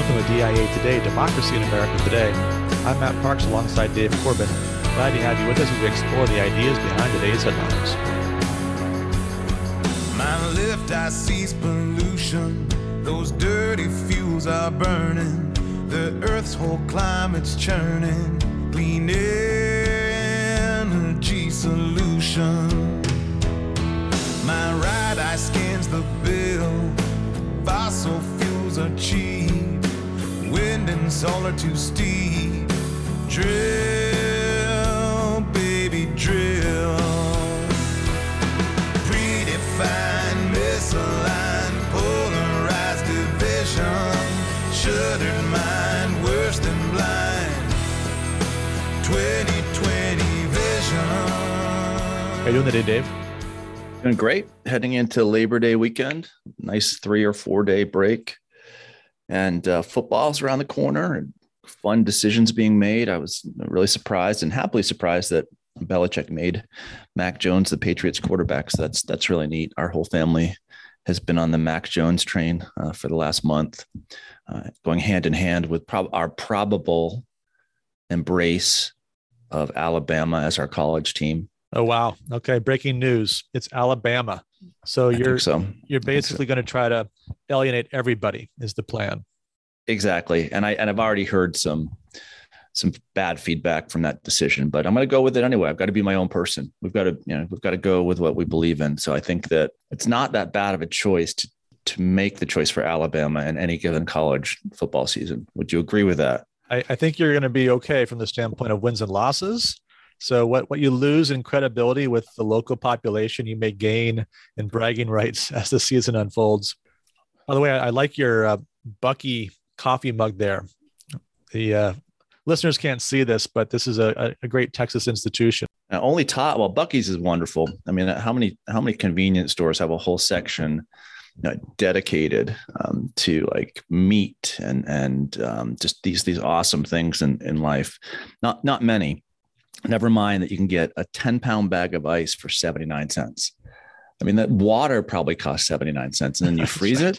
Welcome to DIA Today, Democracy in America Today. I'm Matt Parks alongside Dave Corbin. Glad to have you with us as we explore the ideas behind today's headlines. My left eye sees pollution. Those dirty fuels are burning. The earth's whole climate's churning. Clean energy solution. My right eye scans the bill. Fossil fuels are cheap. Wind and solar too steep. Drill, baby, drill. Predefined, misaligned, polarized division. Shuttered mind, worse than blind. 2020 vision. How you doing today, Dave? Doing great. Heading into Labor Day weekend. Nice 3 or 4 day break. And football's around the corner and fun decisions being made. I was really surprised and happily surprised that Belichick made Mac Jones the Patriots quarterback. So that's really neat. Our whole family has been on the Mac Jones train for the last month, going hand in hand with our probable embrace of Alabama as our college team. Oh, wow. Okay. Breaking news. It's Alabama. So you're basically going to try to alienate everybody is the plan. Exactly. And I've already heard some bad feedback from that decision, but I'm going to go with it anyway. I've got to be my own person. We've got to go with what we believe in. So I think that it's not that bad of a choice to make the choice for Alabama in any given college football season. Would you agree with that? I think you're going to be okay from the standpoint of wins and losses. So what you lose in credibility with the local population, you may gain in bragging rights as the season unfolds. By the way, I like your Buc-ee coffee mug there. The listeners can't see this, but this is a great Texas institution. Buc-ee's is wonderful. I mean, how many convenience stores have a whole section dedicated to like meat and just these awesome things in life? Not many. Never mind that you can get a 10-pound bag of ice for 79 cents. I mean, that water probably costs 79 cents and then you freeze it.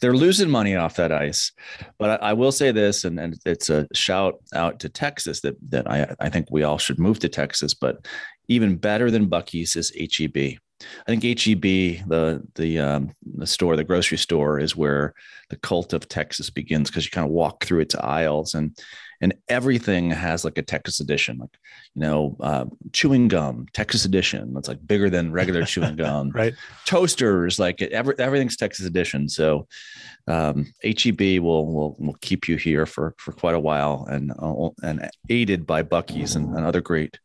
They're losing money off that ice. But I will say this, and it's a shout out to Texas that I think we all should move to Texas. But even better than Buc-ee's is H-E-B. I think H-E-B, the store, the grocery store, is where the cult of Texas begins, because you kind of walk through its aisles and everything has like a Texas edition, like chewing gum, Texas edition. That's like bigger than regular chewing gum, right? Toasters, like everything's Texas edition. So H-E-B will keep you here for quite a while, and aided by Buc-ee's and other great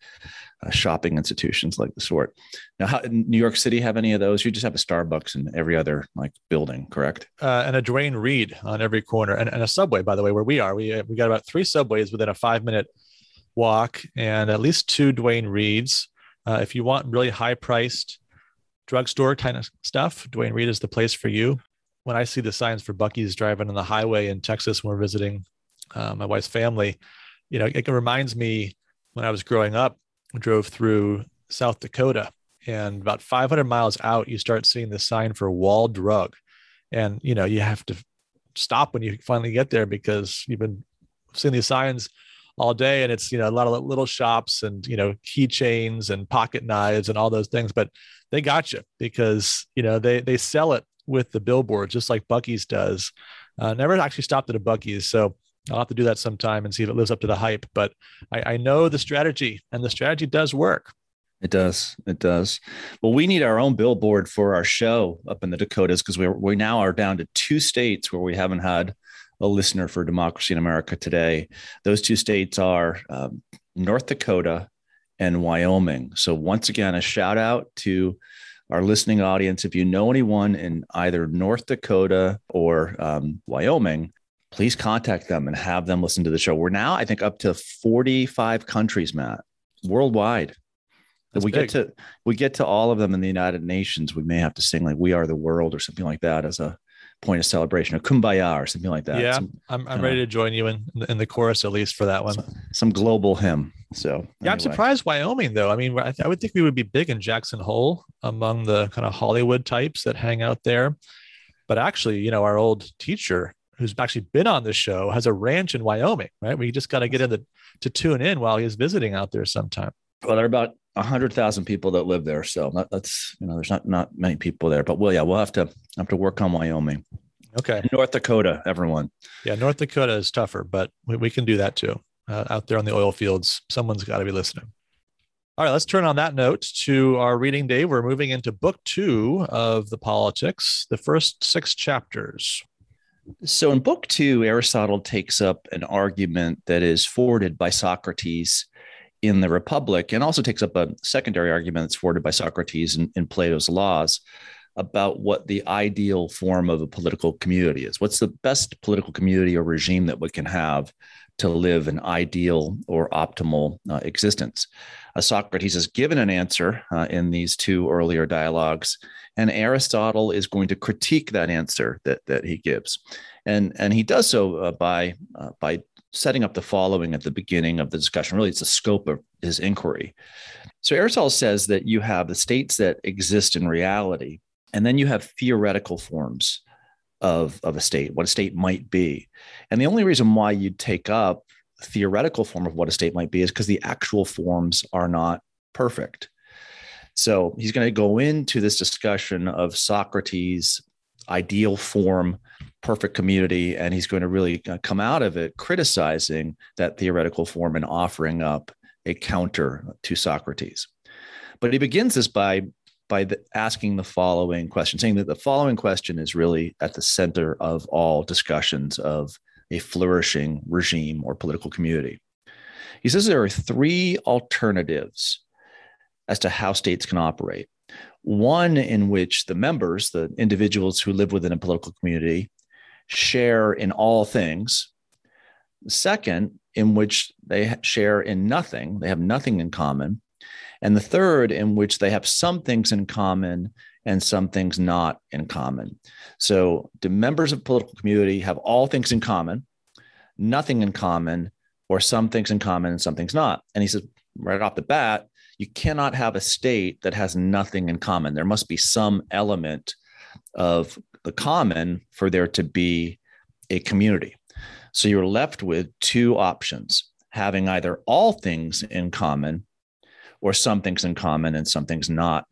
shopping institutions like the sort. Now, how, New York City have any of those? You just have a Starbucks in every other like building, correct? And a Duane Reade on every corner, and a Subway. By the way, where we are, we got about 3 Subways within a 5-minute walk, and at least 2 Duane Reade's. If you want really high-priced drugstore kind of stuff, Duane Reade is the place for you. When I see the signs for Buc-ee's driving on the highway in Texas when we're visiting my wife's family, it reminds me when I was growing up. Drove through South Dakota, and about 500 miles out, you start seeing the sign for Wall Drug. And, you have to stop when you finally get there because you've been seeing these signs all day, and it's, a lot of little shops and, keychains and pocket knives and all those things, but they got you because, they sell it with the billboard, just like Buc-ee's does. Never actually stopped at a Buc-ee's. So I'll have to do that sometime and see if it lives up to the hype. But I know the strategy, and the strategy does work. It does. Well, we need our own billboard for our show up in the Dakotas, because we now are down to 2 states where we haven't had a listener for Democracy in America Today. Those 2 states are North Dakota and Wyoming. So once again, a shout out to our listening audience. If you know anyone in either North Dakota or Wyoming, please contact them and have them listen to the show. We're now, I think, up to 45 countries, Matt, worldwide. That's big. We get to all of them in the United Nations. We may have to sing like "We Are the World" or something like that as a point of celebration, or "Kumbaya" or something like that. Yeah, I'm ready to join you in the chorus, at least for that one. Some global hymn. So yeah, anyway. I'm surprised Wyoming though. I mean, I would think we would be big in Jackson Hole among the kind of Hollywood types that hang out there, but actually, our old teacher who's actually been on the show, has a ranch in Wyoming, right? We just got to get in to tune in while he's visiting out there sometime. Well, there are about 100,000 people that live there. So that's, there's not many people there, but we'll have to work on Wyoming. Okay. North Dakota, everyone. Yeah. North Dakota is tougher, but we can do that too. Out there on the oil fields, someone's got to be listening. All right, let's turn on that note to our reading day. We're moving into Book 2 of the Politics, the first 6 chapters. So in Book 2, Aristotle takes up an argument that is forwarded by Socrates in the Republic, and also takes up a secondary argument that's forwarded by Socrates in Plato's Laws about what the ideal form of a political community is. What's the best political community or regime that we can have to live an ideal or optimal existence? Socrates has given an answer in these 2 earlier dialogues, and Aristotle is going to critique that answer that he gives. And he does so by setting up the following at the beginning of the discussion. Really, it's the scope of his inquiry. So Aristotle says that you have the states that exist in reality, and then you have theoretical forms of a state, what a state might be. And the only reason why you'd take up a theoretical form of what a state might be is because the actual forms are not perfect. So he's going to go into this discussion of Socrates' ideal form, perfect community, and he's going to really come out of it criticizing that theoretical form and offering up a counter to Socrates. But he begins this by asking the following question, saying that the following question is really at the center of all discussions of a flourishing regime or political community. He says there are 3 alternatives as to how states can operate. One in which the members, the individuals who live within a political community, share in all things. Second, in which they share in nothing, they have nothing in common. And the third, in which they have some things in common and some things not in common. So do members of political community have all things in common, nothing in common, or some things in common and some things not? And he says, right off the bat, you cannot have a state that has nothing in common. There must be some element of the common for there to be a community. So you're left with 2 options, having either all things in common or some things in common and some things not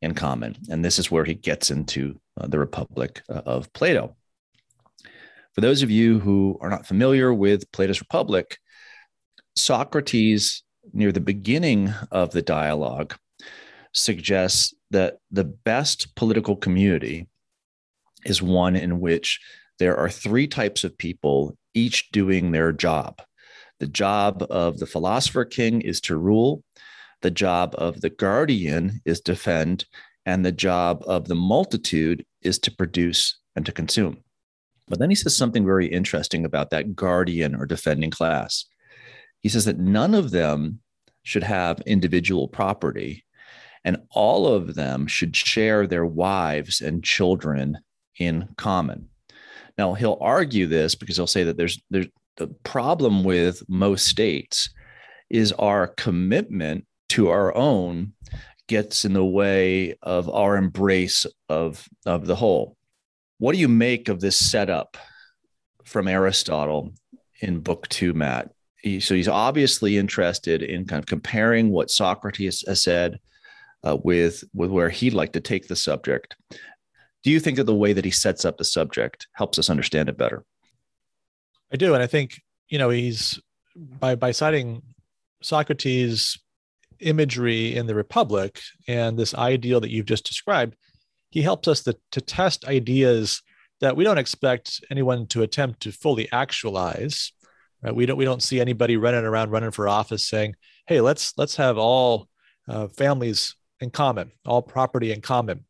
in common. And this is where he gets into the Republic of Plato. For those of you who are not familiar with Plato's Republic, Socrates, near the beginning of the dialogue, suggests that the best political community is one in which there are 3 types of people, each doing their job. The job of the philosopher king is to rule. The job of the guardian is defend, and the job of the multitude is to produce and to consume. But then he says something very interesting about that guardian or defending class. He says that none of them should have individual property, and all of them should share their wives and children in common. Now, he'll argue this because he'll say that there's the problem with most states is our commitment to our own gets in the way of our embrace of the whole. What do you make of this setup from Aristotle in Book 2, Matt? So he's obviously interested in kind of comparing what Socrates has said with where he'd like to take the subject. Do you think that the way that he sets up the subject helps us understand it better? I do. And I think, he's by citing Socrates' imagery in the Republic and this ideal that you've just described, he helps us to test ideas that we don't expect anyone to attempt to fully actualize. Right? We don't see anybody running for office saying, "Hey, let's have all families in common, all property in common."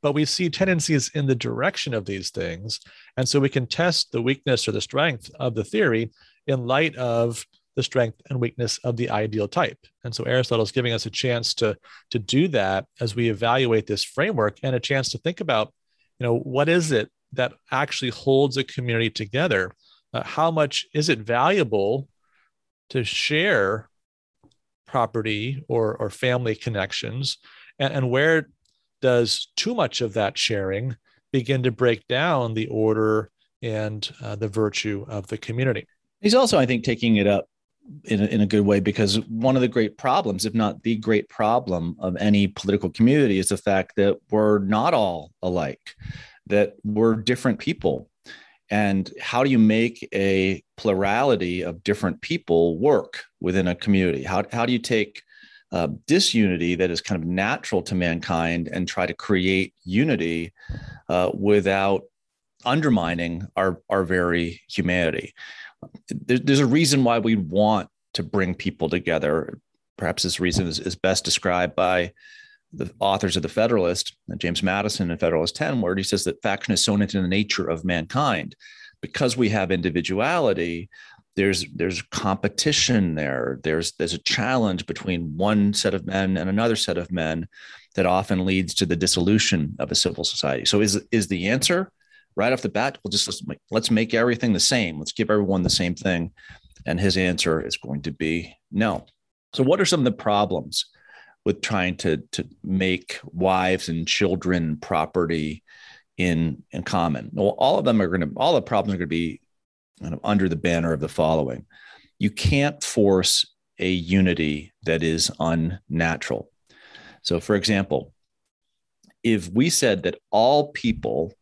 But we see tendencies in the direction of these things, and so we can test the weakness or the strength of the theory in light of the strength and weakness of the ideal type. And so Aristotle is giving us a chance to do that as we evaluate this framework, and a chance to think about, what is it that actually holds a community together? How much is it valuable to share property or family connections? And where does too much of that sharing begin to break down the order and the virtue of the community. He's also, I think, taking it up in a good way, because one of the great problems, if not the great problem of any political community, is the fact that we're not all alike, that we're different people. And how do you make a plurality of different people work within a community? How do you take disunity that is kind of natural to mankind and try to create unity without undermining our very humanity? There's a reason why we want to bring people together. Perhaps this reason is best described by the authors of The Federalist, James Madison in Federalist 10, where he says that faction is sewn into the nature of mankind. Because we have individuality, there's competition there. There's a challenge between one set of men and another set of men that often leads to the dissolution of a civil society. So is the answer right off the bat, we'll just let's make everything the same. Let's give everyone the same thing. And his answer is going to be no. So what are some of the problems with trying to make wives and children property in common? Well, all the problems are going to be kind of under the banner of the following. You can't force a unity that is unnatural. So for example, if we said that all people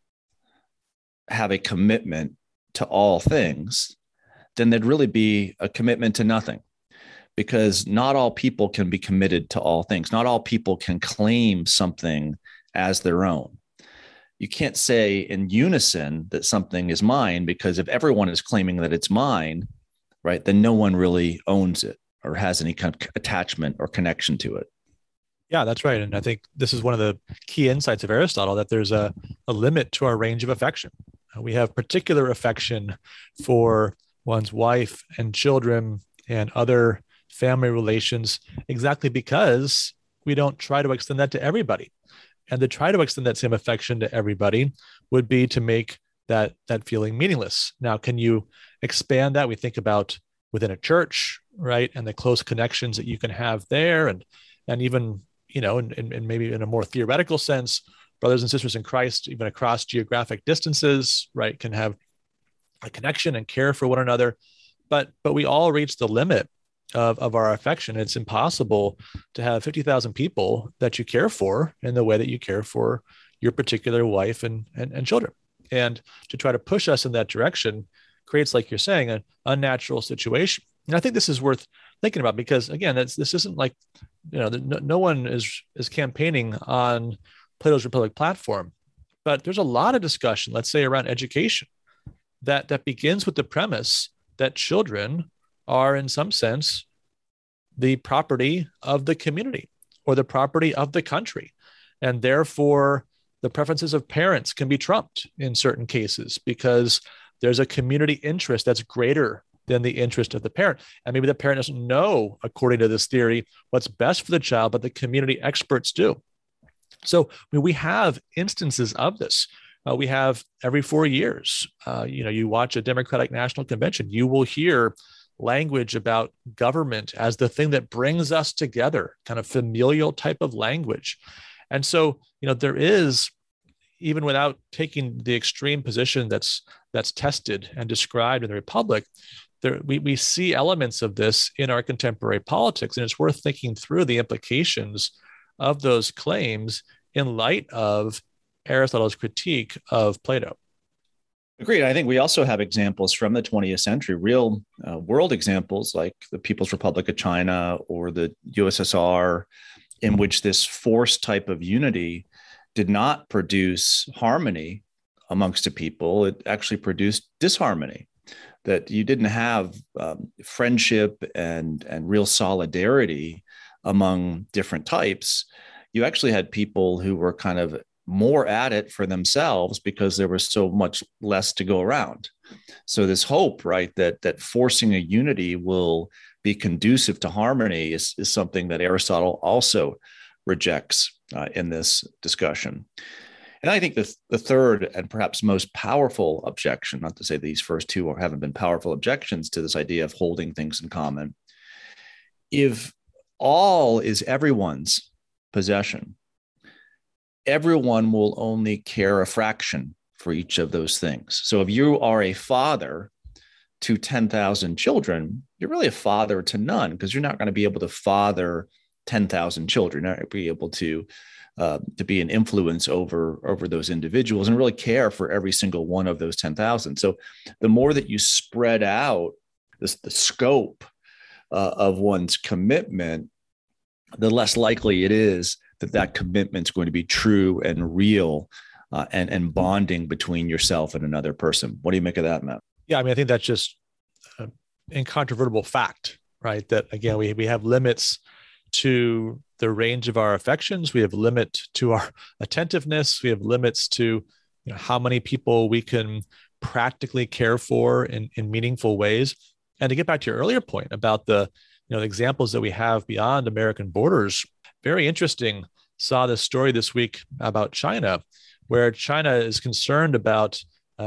have a commitment to all things, then there'd really be a commitment to nothing, because not all people can be committed to all things. Not all people can claim something as their own. You can't say in unison that something is mine, because if everyone is claiming that it's mine, right, then no one really owns it or has any kind of attachment or connection to it. Yeah, that's right. And I think this is one of the key insights of Aristotle, that there's a limit to our range of affection. We have particular affection for one's wife and children and other family relations, exactly because we don't try to extend that to everybody. And to try to extend that same affection to everybody would be to make that feeling meaningless. Now, can you expand that? We think about within a church, right? And the close connections that you can have there, and even, you know, and maybe in a more theoretical sense, brothers and sisters in Christ, even across geographic distances, right, can have a connection and care for one another. But we all reach the limit of our affection. It's impossible to have 50,000 people that you care for in the way that you care for your particular wife and children. And to try to push us in that direction creates, like you're saying, an unnatural situation. And I think this is worth thinking about, because again, this isn't like, you know, no one is campaigning on Plato's Republic platform, but there's a lot of discussion, let's say around education, that begins with the premise that children are in some sense the property of the community or the property of the country. And therefore the preferences of parents can be trumped in certain cases, because there's a community interest that's greater than the interest of the parent. And maybe the parent doesn't know, according to this theory, what's best for the child, but the community experts do. So we have instances of this. We have every 4 years, you watch a Democratic National Convention, you will hear language about government as the thing that brings us together, kind of familial type of language. And so, you know, there is, even without taking the extreme position that's tested and described in the Republic, we see elements of this in our contemporary politics. And it's worth thinking through the implications of those claims in light of Aristotle's critique of Plato. Agreed. I think we also have examples from the 20th century, real world examples like the People's Republic of China or the USSR, in which this forced type of unity did not produce harmony amongst the people. It actually produced disharmony, that you didn't have friendship and real solidarity among different types. You actually had people who were kind of more at it for themselves because there was so much less to go around. So this hope, right, that forcing a unity will be conducive to harmony is something that Aristotle also rejects in this discussion. And I think the third and perhaps most powerful objection, not to say these first two haven't been powerful objections to this idea of holding things in common, if all is everyone's possession, everyone will only care a fraction for each of those things. So if you are a father to 10,000 children, you're really a father to none, because you're not going to be able to father 10,000 children. You're not going to be able to be an influence over those individuals and really care for every single one of those 10,000. So the more that you spread out the scope of one's commitment, the less likely it is that that commitment's going to be true and real and bonding between yourself and another person. What do you make of that, Matt? Yeah, I mean, I think that's just an incontrovertible fact, right? That, again, we have limits to the range of our affections. We have limit to our attentiveness. We have limits to, you know, how many people we can practically care for in meaningful ways. And to get back to your earlier point about the, you know, the examples that we have beyond American borders, very interesting. Saw this story this week about China, where China is concerned about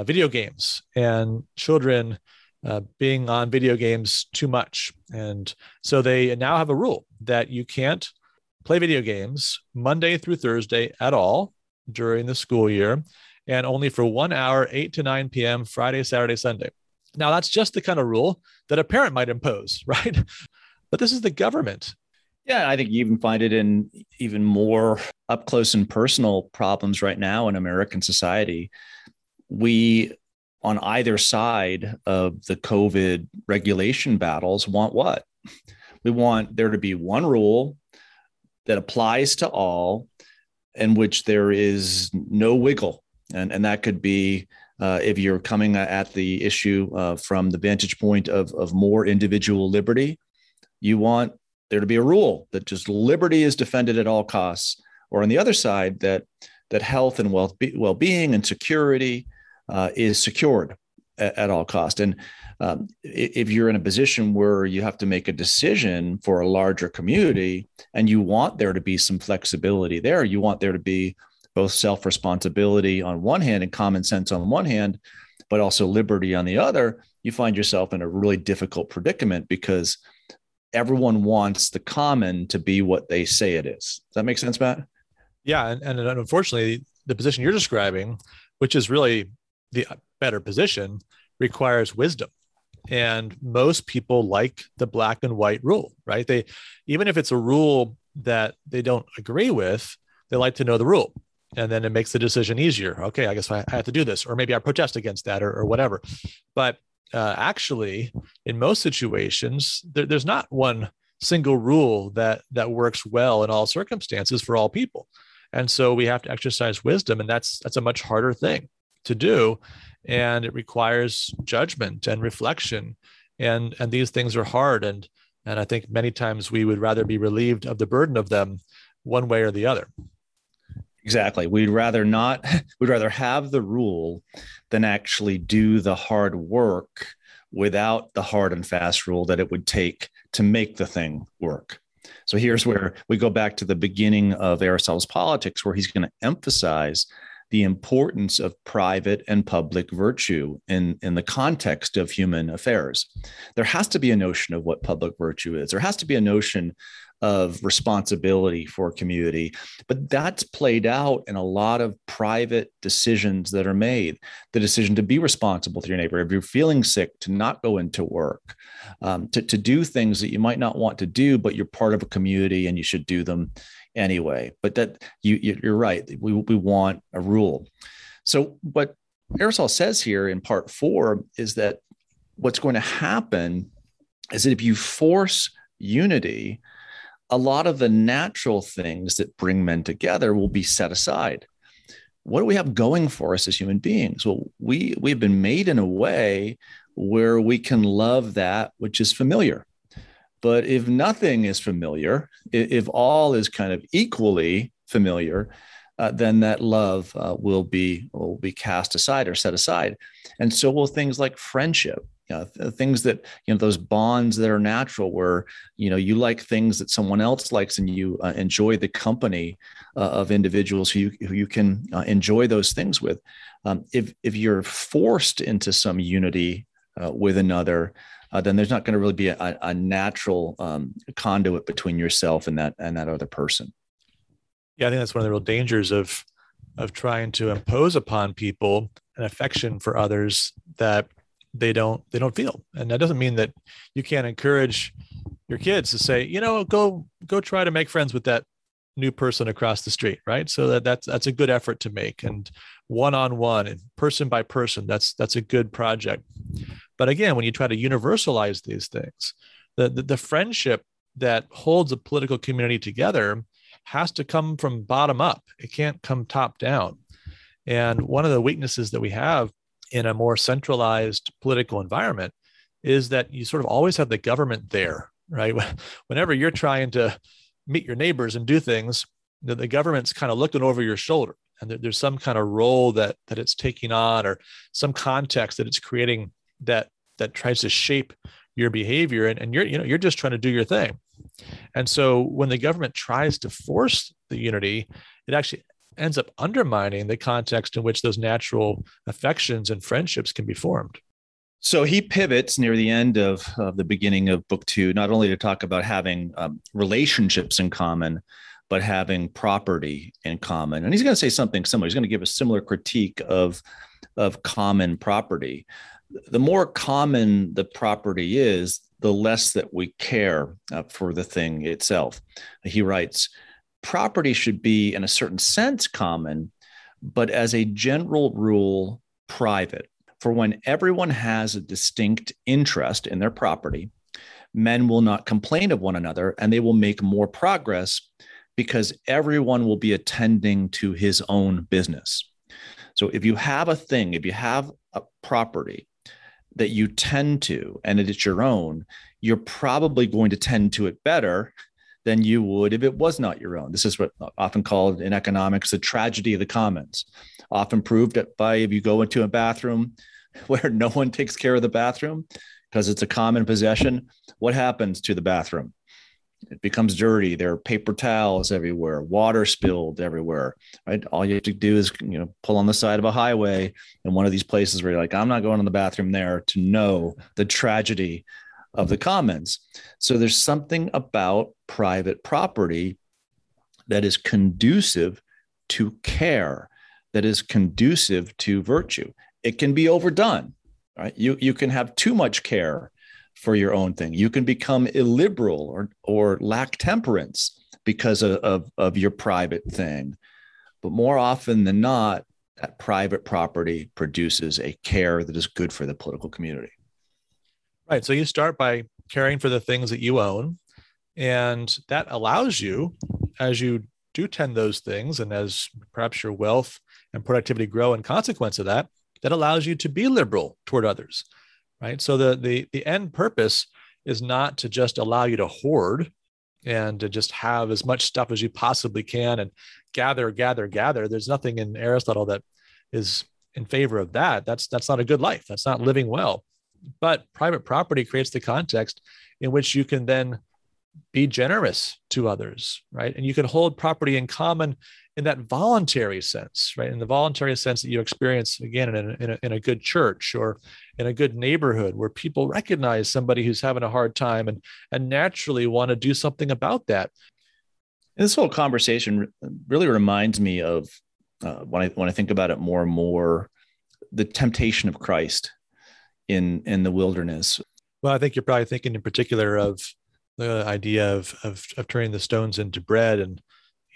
video games and children being on video games too much. And so they now have a rule that you can't play video games Monday through Thursday at all during the school year, and only for 1 hour, 8 to 9 p.m., Friday, Saturday, Sunday. Now, that's just the kind of rule that a parent might impose, right? But this is the government. Yeah, I think you even find it in even more up close and personal problems right now in American society. We, on either side of the COVID regulation battles, want what? We want there to be one rule that applies to all, in which there is no wiggle. And that could be if you're coming at the issue from the vantage point of more individual liberty, you want there to be a rule that just liberty is defended at all costs. Or on the other side, that health and well-being and security is secured at all costs. And if you're in a position where you have to make a decision for a larger community and you want there to be some flexibility there, you want there to be both self-responsibility on one hand and common sense on one hand, but also liberty on the other, you find yourself in a really difficult predicament because everyone wants the common to be what they say it is. Does that make sense, Matt? Yeah. And unfortunately, the position you're describing, which is really the better position, requires wisdom. And most people like the black and white rule, right? They, even if it's a rule that they don't agree with, they like to know the rule. And then it makes the decision easier. Okay, I guess I have to do this, or maybe I protest against that, or whatever. But actually, in most situations, there's not one single rule that works well in all circumstances for all people. And so we have to exercise wisdom, and that's a much harder thing to do, and it requires judgment and reflection, and these things are hard, and I think many times we would rather be relieved of the burden of them one way or the other. Exactly. We'd rather have the rule than actually do the hard work without the hard and fast rule that it would take to make the thing work. So here's where we go back to the beginning of Aristotle's Politics, where he's going to emphasize the importance of private and public virtue in the context of human affairs. There has to be a notion of what public virtue is. There has to be a notion of responsibility for community, but that's played out in a lot of private decisions that are made. The decision to be responsible to your neighbor, if you're feeling sick, to not go into work, to do things that you might not want to do, but you're part of a community and you should do them anyway. But that you're right. We want a rule. So what Aristotle says here in part 4 is that what's going to happen is that if you force unity, a lot of the natural things that bring men together will be set aside. What do we have going for us as human beings? Well, we've been made in a way where we can love that which is familiar. But if nothing is familiar, if all is kind of equally familiar, then that love will be cast aside or set aside. And so will things like friendship. Things that, you know, those bonds that are natural where, you know, you like things that someone else likes and you enjoy the company of individuals who you can enjoy those things with. If you're forced into some unity with another, then there's not going to really be a natural conduit between yourself and that other person. Yeah, I think that's one of the real dangers of of trying to impose upon people an affection for others that they don't feel. And that doesn't mean that you can't encourage your kids to say, you know, go try to make friends with that new person across the street, right? So that's a good effort to make, and one-on-one and person by person, that's a good project. But again, when you try to universalize these things, the friendship that holds a political community together has to come from bottom up. It can't come top down. And one of the weaknesses that we have in a more centralized political environment is that you sort of always have the government there, right? Whenever you're trying to meet your neighbors and do things, the government's kind of looking over your shoulder, and there's some kind of role that it's taking on, or some context that it's creating that tries to shape your behavior, and you're just trying to do your thing. And so when the government tries to force the unity, it actually ends up undermining the context in which those natural affections and friendships can be formed. So he pivots near the end of the beginning of Book 2, not only to talk about having relationships in common, but having property in common. And he's going to say something similar. He's going to give a similar critique of common property. The more common the property is, the less that we care for the thing itself. He writes, property should be, in a certain sense, common, but as a general rule, private. For when everyone has a distinct interest in their property, men will not complain of one another, and they will make more progress because everyone will be attending to his own business. So if you have a thing, if you have a property that you tend to, and it's your own, you're probably going to tend to it better than you would if it was not your own. This is what often called in economics the tragedy of the commons, often proved by if you go into a bathroom where no one takes care of the bathroom because it's a common possession. What happens to the bathroom? It becomes dirty. There are paper towels everywhere, water spilled everywhere, right? All you have to do is, you know, pull on the side of a highway in one of these places where you're like, I'm not going in the bathroom there, to know the tragedy of the commons. So there's something about private property that is conducive to care, that is conducive to virtue. It can be overdone, right? You can have too much care for your own thing. You can become illiberal or lack temperance because of your private thing. But more often than not, that private property produces a care that is good for the political community. Right. So you start by caring for the things that you own, and that allows you, as you do tend those things, and as perhaps your wealth and productivity grow in consequence of that, that allows you to be liberal toward others. Right. So the end purpose is not to just allow you to hoard and to just have as much stuff as you possibly can and gather. There's nothing in Aristotle that is in favor of that. That's not a good life. That's not living well. But private property creates the context in which you can then be generous to others, right? And you can hold property in common in that voluntary sense, right? In the voluntary sense that you experience, again, in a good church or in a good neighborhood where people recognize somebody who's having a hard time and naturally want to do something about that. And this whole conversation really reminds me of, when I think about it more and more, the temptation of Christ in the wilderness. Well, I think you're probably thinking in particular of the idea of turning the stones into bread, and,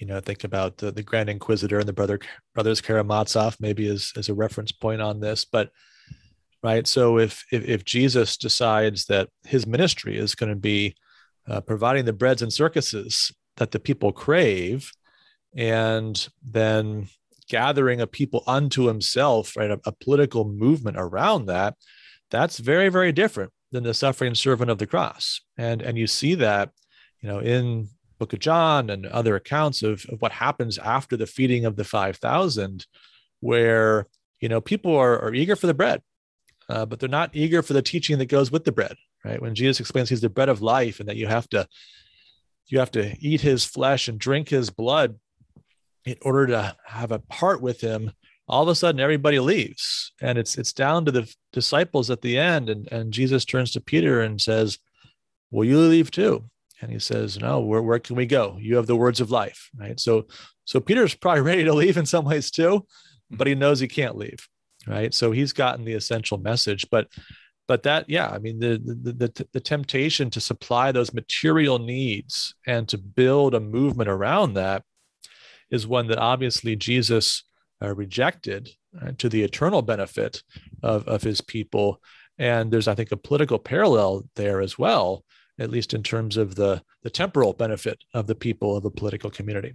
you know, think about the Grand Inquisitor and the brothers Karamazov maybe as a reference point on this. But right, so if Jesus decides that his ministry is going to be providing the breads and circuses that the people crave, and then gathering a people unto himself, right, a political movement around that, that's very, very different than the suffering servant of the cross. And you see that, you know, in Book of John and other accounts of what happens after the feeding of the 5,000, where, you know, people are eager for the bread, but they're not eager for the teaching that goes with the bread, right? When Jesus explains he's the bread of life and that you have to eat his flesh and drink his blood in order to have a part with him, all of a sudden everybody leaves. And it's down to the disciples at the end. And Jesus turns to Peter and says, will you leave too? And he says, no, where can we go? You have the words of life, right? So Peter's probably ready to leave in some ways too, but he knows he can't leave, right? So he's gotten the essential message, but that, yeah, I mean, the temptation to supply those material needs and to build a movement around that is one that obviously Jesus rejected to the eternal benefit of his people. And there's, I think, a political parallel there as well, at least in terms of the temporal benefit of the people of a political community.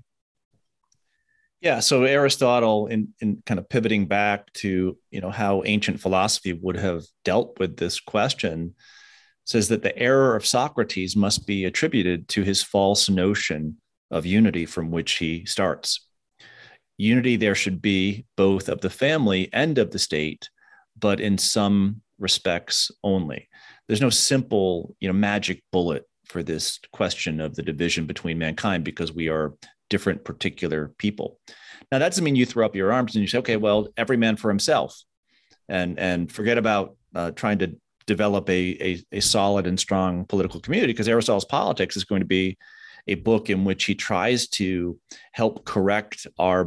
Yeah. So Aristotle, in kind of pivoting back to, you know, how ancient philosophy would have dealt with this question, says that the error of Socrates must be attributed to his false notion of unity from which he starts. Unity there should be both of the family and of the state, but in some respects only. There's no simple, you know, magic bullet for this question of the division between mankind, because we are different particular people. Now, that doesn't mean you throw up your arms and you say, okay, well, every man for himself, and forget about trying to develop a solid and strong political community, because Aristotle's Politics is going to be a book in which he tries to help correct our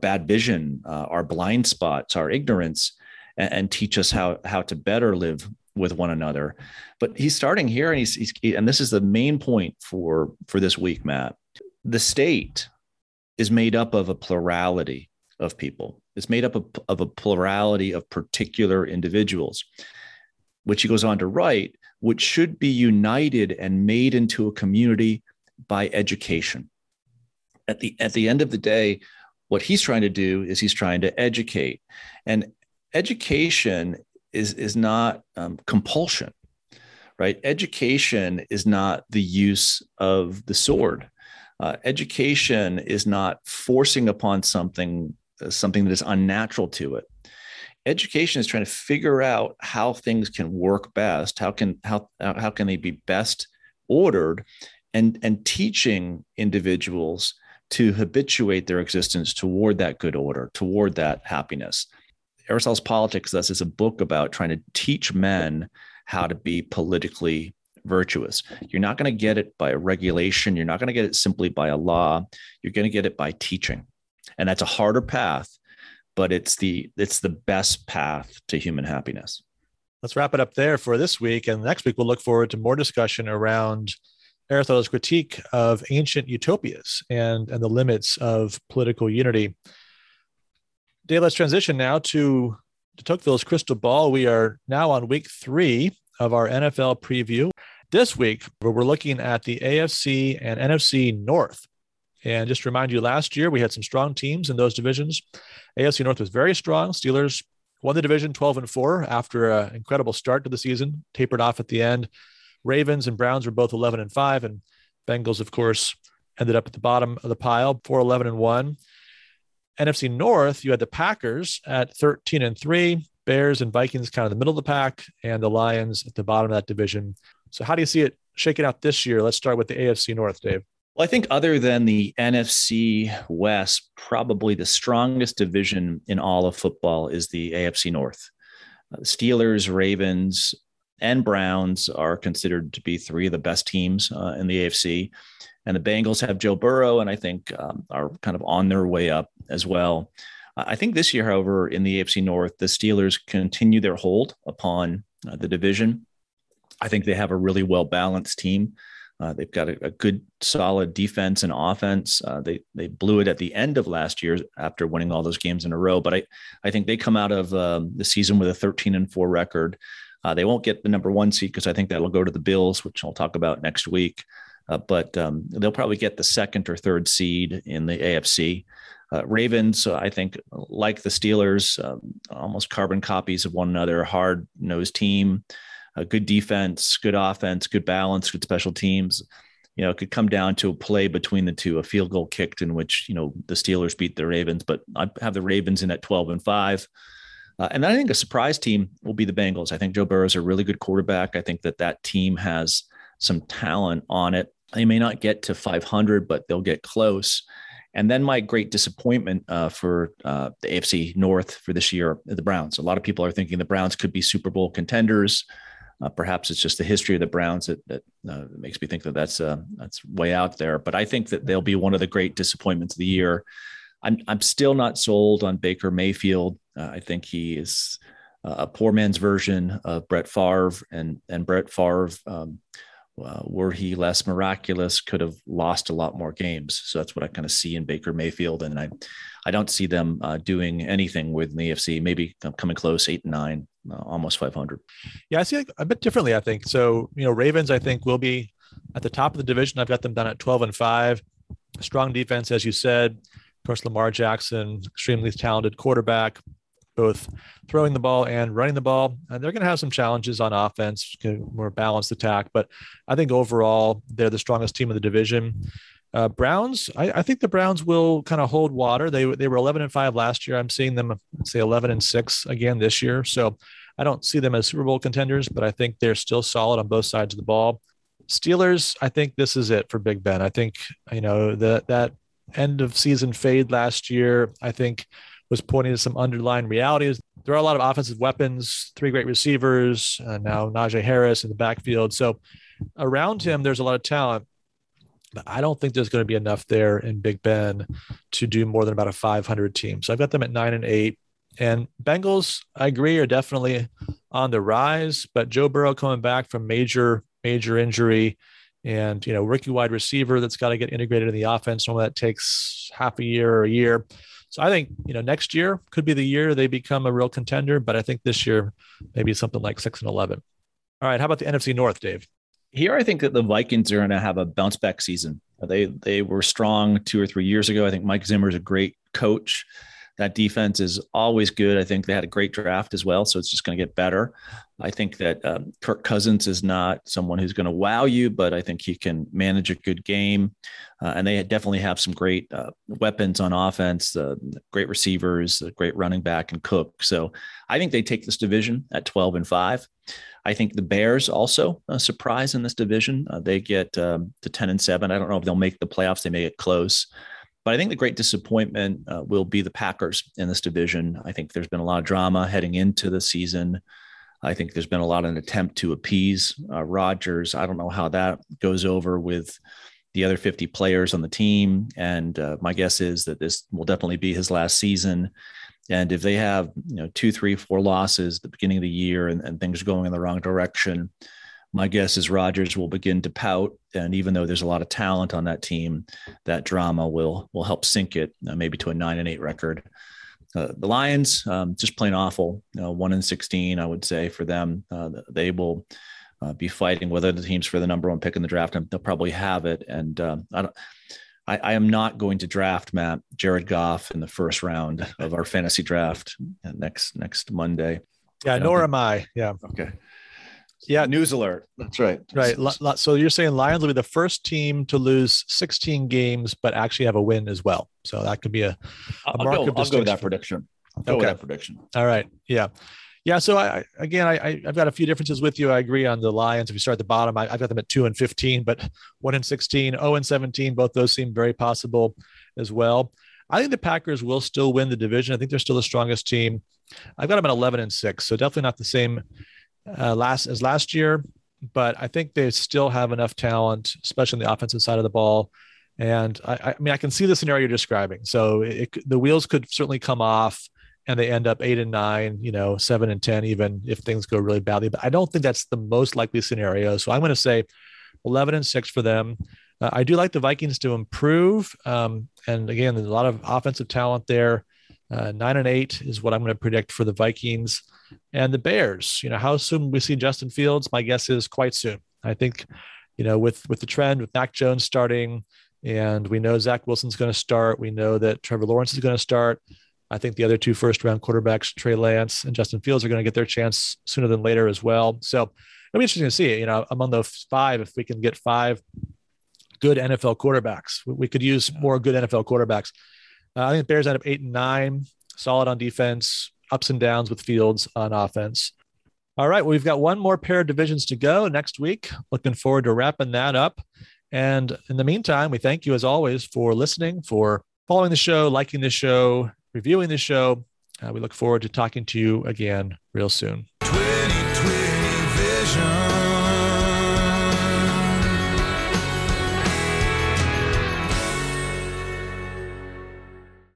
bad vision, our blind spots, our ignorance, and teach us how to better live with one another. But he's starting here, and and this is the main point for this week, Matt. The state is made up of a plurality of people. It's made up of a plurality of particular individuals, which he goes on to write, which should be united and made into a community by education. At the end of the day, what he's trying to do is he's trying to educate. And education is not compulsion, right? Education is not the use of the sword. Education is not forcing upon something that is unnatural to it. Education is trying to figure out how things can work best, how can they be best ordered, and teaching individuals to habituate their existence toward that good order, toward that happiness. Aristotle's Politics, thus, is a book about trying to teach men how to be politically virtuous. You're not going to get it by a regulation. You're not going to get it simply by a law. You're going to get it by teaching. And that's a harder path, but it's the best path to human happiness. Let's wrap it up there for this week. And next week, we'll look forward to more discussion around Aristotle's critique of ancient utopias and the limits of political unity. Dave, let's transition now to Tocqueville's crystal ball. We are now on week 3 of our NFL preview. This week, we're looking at the AFC and NFC North. And just to remind you, last year, we had some strong teams in those divisions. AFC North was very strong. Steelers won the division 12-4 after an incredible start to the season, tapered off at the end. Ravens and Browns were both 11-5, and Bengals, of course, ended up at the bottom of the pile, 4-11-1. NFC North, you had the Packers at 13-3, Bears and Vikings kind of the middle of the pack, and the Lions at the bottom of that division. So how do you see it shaking out this year? Let's start with the AFC North, Dave. Well, I think other than the NFC West, probably the strongest division in all of football is the AFC North. Steelers, Ravens, and Browns are considered to be three of the best teams in the AFC. And the Bengals have Joe Burrow, and I think are kind of on their way up as well. I think this year, however, in the AFC North, the Steelers continue their hold upon the division. I think they have a really well-balanced team. They've got a good, solid defense and offense. They blew it at the end of last year after winning all those games in a row. But I think they come out of the season with a 13-4 record. They won't get the number 1 seed because I think that'll go to the Bills, which I'll talk about next week. But they'll probably get the 2nd or 3rd seed in the AFC. Ravens, I think, like the Steelers, almost carbon copies of one another, hard-nosed team, a good defense, good offense, good balance, good special teams. You know, it could come down to a play between the two, a field goal kicked in which, you know, the Steelers beat the Ravens. But I have the Ravens in at 12-5. And I think a surprise team will be the Bengals. I think Joe Burrow is a really good quarterback. I think that team has some talent on it. They may not get to 500, but they'll get close. And then my great disappointment for the AFC North for this year, the Browns. A lot of people are thinking the Browns could be Super Bowl contenders. Perhaps it's just the history of the Browns that makes me think that that's way out there. But I think that they'll be one of the great disappointments of the year. I'm still not sold on Baker Mayfield. I think he is a poor man's version of Brett Favre, and Brett Favre, were he less miraculous, could have lost a lot more games. So that's what I kind of see in Baker Mayfield. And I don't see them doing anything with the AFC, maybe coming close 8-9, almost 500. Yeah, I see a bit differently, I think. So, Ravens, I think, will be at the top of the division. I've got them down at 12-5. Strong defense, as you said. Of course, Lamar Jackson, extremely talented quarterback, both throwing the ball and running the ball. And they're going to have some challenges on offense, more balanced attack. But I think overall, they're the strongest team of the division. Browns, I think the Browns will kind of hold water. They were 11-5 last year. I'm seeing them, say, 11-6 again this year. So I don't see them as Super Bowl contenders, but I think they're still solid on both sides of the ball. Steelers, I think this is it for Big Ben. I think, that end of season fade last year, I think, was pointing to some underlying realities. There are a lot of offensive weapons, 3 great receivers, now Najee Harris in the backfield. So around him, there's a lot of talent, but I don't think there's going to be enough there in Big Ben to do more than about a 500 team. So I've got them at 9-8. And Bengals, I agree, are definitely on the rise, but Joe Burrow coming back from major injury, and, rookie wide receiver that's got to get integrated in the offense. Normally that takes half a year or a year. So I think, next year could be the year they become a real contender, but I think this year maybe something like 6-11. All right. How about the NFC North, Dave? Here, I think that the Vikings are going to have a bounce back season. They were strong 2 or 3 years ago. I think Mike Zimmer is a great coach. That defense is always good. I think they had a great draft as well, so it's just going to get better. I think that Kirk Cousins is not someone who's going to wow you, but I think he can manage a good game. And they definitely have some great weapons on offense, great receivers, great running back, and Cook. So I think they take this division at 12-5. I think the Bears also a surprise in this division. They get to 10-7. I don't know if they'll make the playoffs. They may get close. But I think the great disappointment will be the Packers in this division. I think there's been a lot of drama heading into the season. I think there's been a lot of an attempt to appease Rodgers. I don't know how that goes over with the other 50 players on the team. And my guess is that this will definitely be his last season. And if they have 2, 3, 4 losses at the beginning of the year and things are going in the wrong direction, my guess is Rodgers will begin to pout, and even though there's a lot of talent on that team, that drama will help sink it maybe to a 9-8 record. The Lions just plain awful, 1-16, I would say for them. They will be fighting with other teams for the number 1 pick in the draft, and they'll probably have it. And I am not going to draft, Matt, Jared Goff in the first round of our fantasy draft next Monday. Yeah, nor am I. Yeah. Okay. Yeah. News alert. That's right. Right. So you're saying Lions will be the first team to lose 16 games, but actually have a win as well. So that could be a mark of distinction. I'll go with that prediction. All right. Yeah. Yeah. So I've got a few differences with you. I agree on the Lions. If you start at the bottom, I've got them at 2-15, but 1-16, 0-17. Both those seem very possible as well. I think the Packers will still win the division. I think they're still the strongest team. I've got them at 11-6. So definitely not the same last year, but I think they still have enough talent, especially on the offensive side of the ball. And I mean, I can see the scenario you're describing. So the wheels could certainly come off and they end up 8-9, 7-10, even if things go really badly, but I don't think that's the most likely scenario. So I'm going to say 11-6 for them. I do like the Vikings to improve. And again, there's a lot of offensive talent there. 9-8 is what I'm going to predict for the Vikings. And the Bears, how soon we see Justin Fields? My guess is quite soon. I think, with the trend, with Mac Jones starting, and we know Zach Wilson's going to start. We know that Trevor Lawrence is going to start. I think the other 2 first-round quarterbacks, Trey Lance and Justin Fields, are going to get their chance sooner than later as well. So it'll be interesting to see, among those 5, if we can get 5 good NFL quarterbacks. We could use more good NFL quarterbacks. I think the Bears end up 8-9, solid on defense, ups and downs with Fields on offense. All right, well, we've got one more pair of divisions to go next week. Looking forward to wrapping that up. And in the meantime, we thank you as always for listening, for following the show, liking the show, reviewing the show. We look forward to talking to you again real soon. 2020 vision.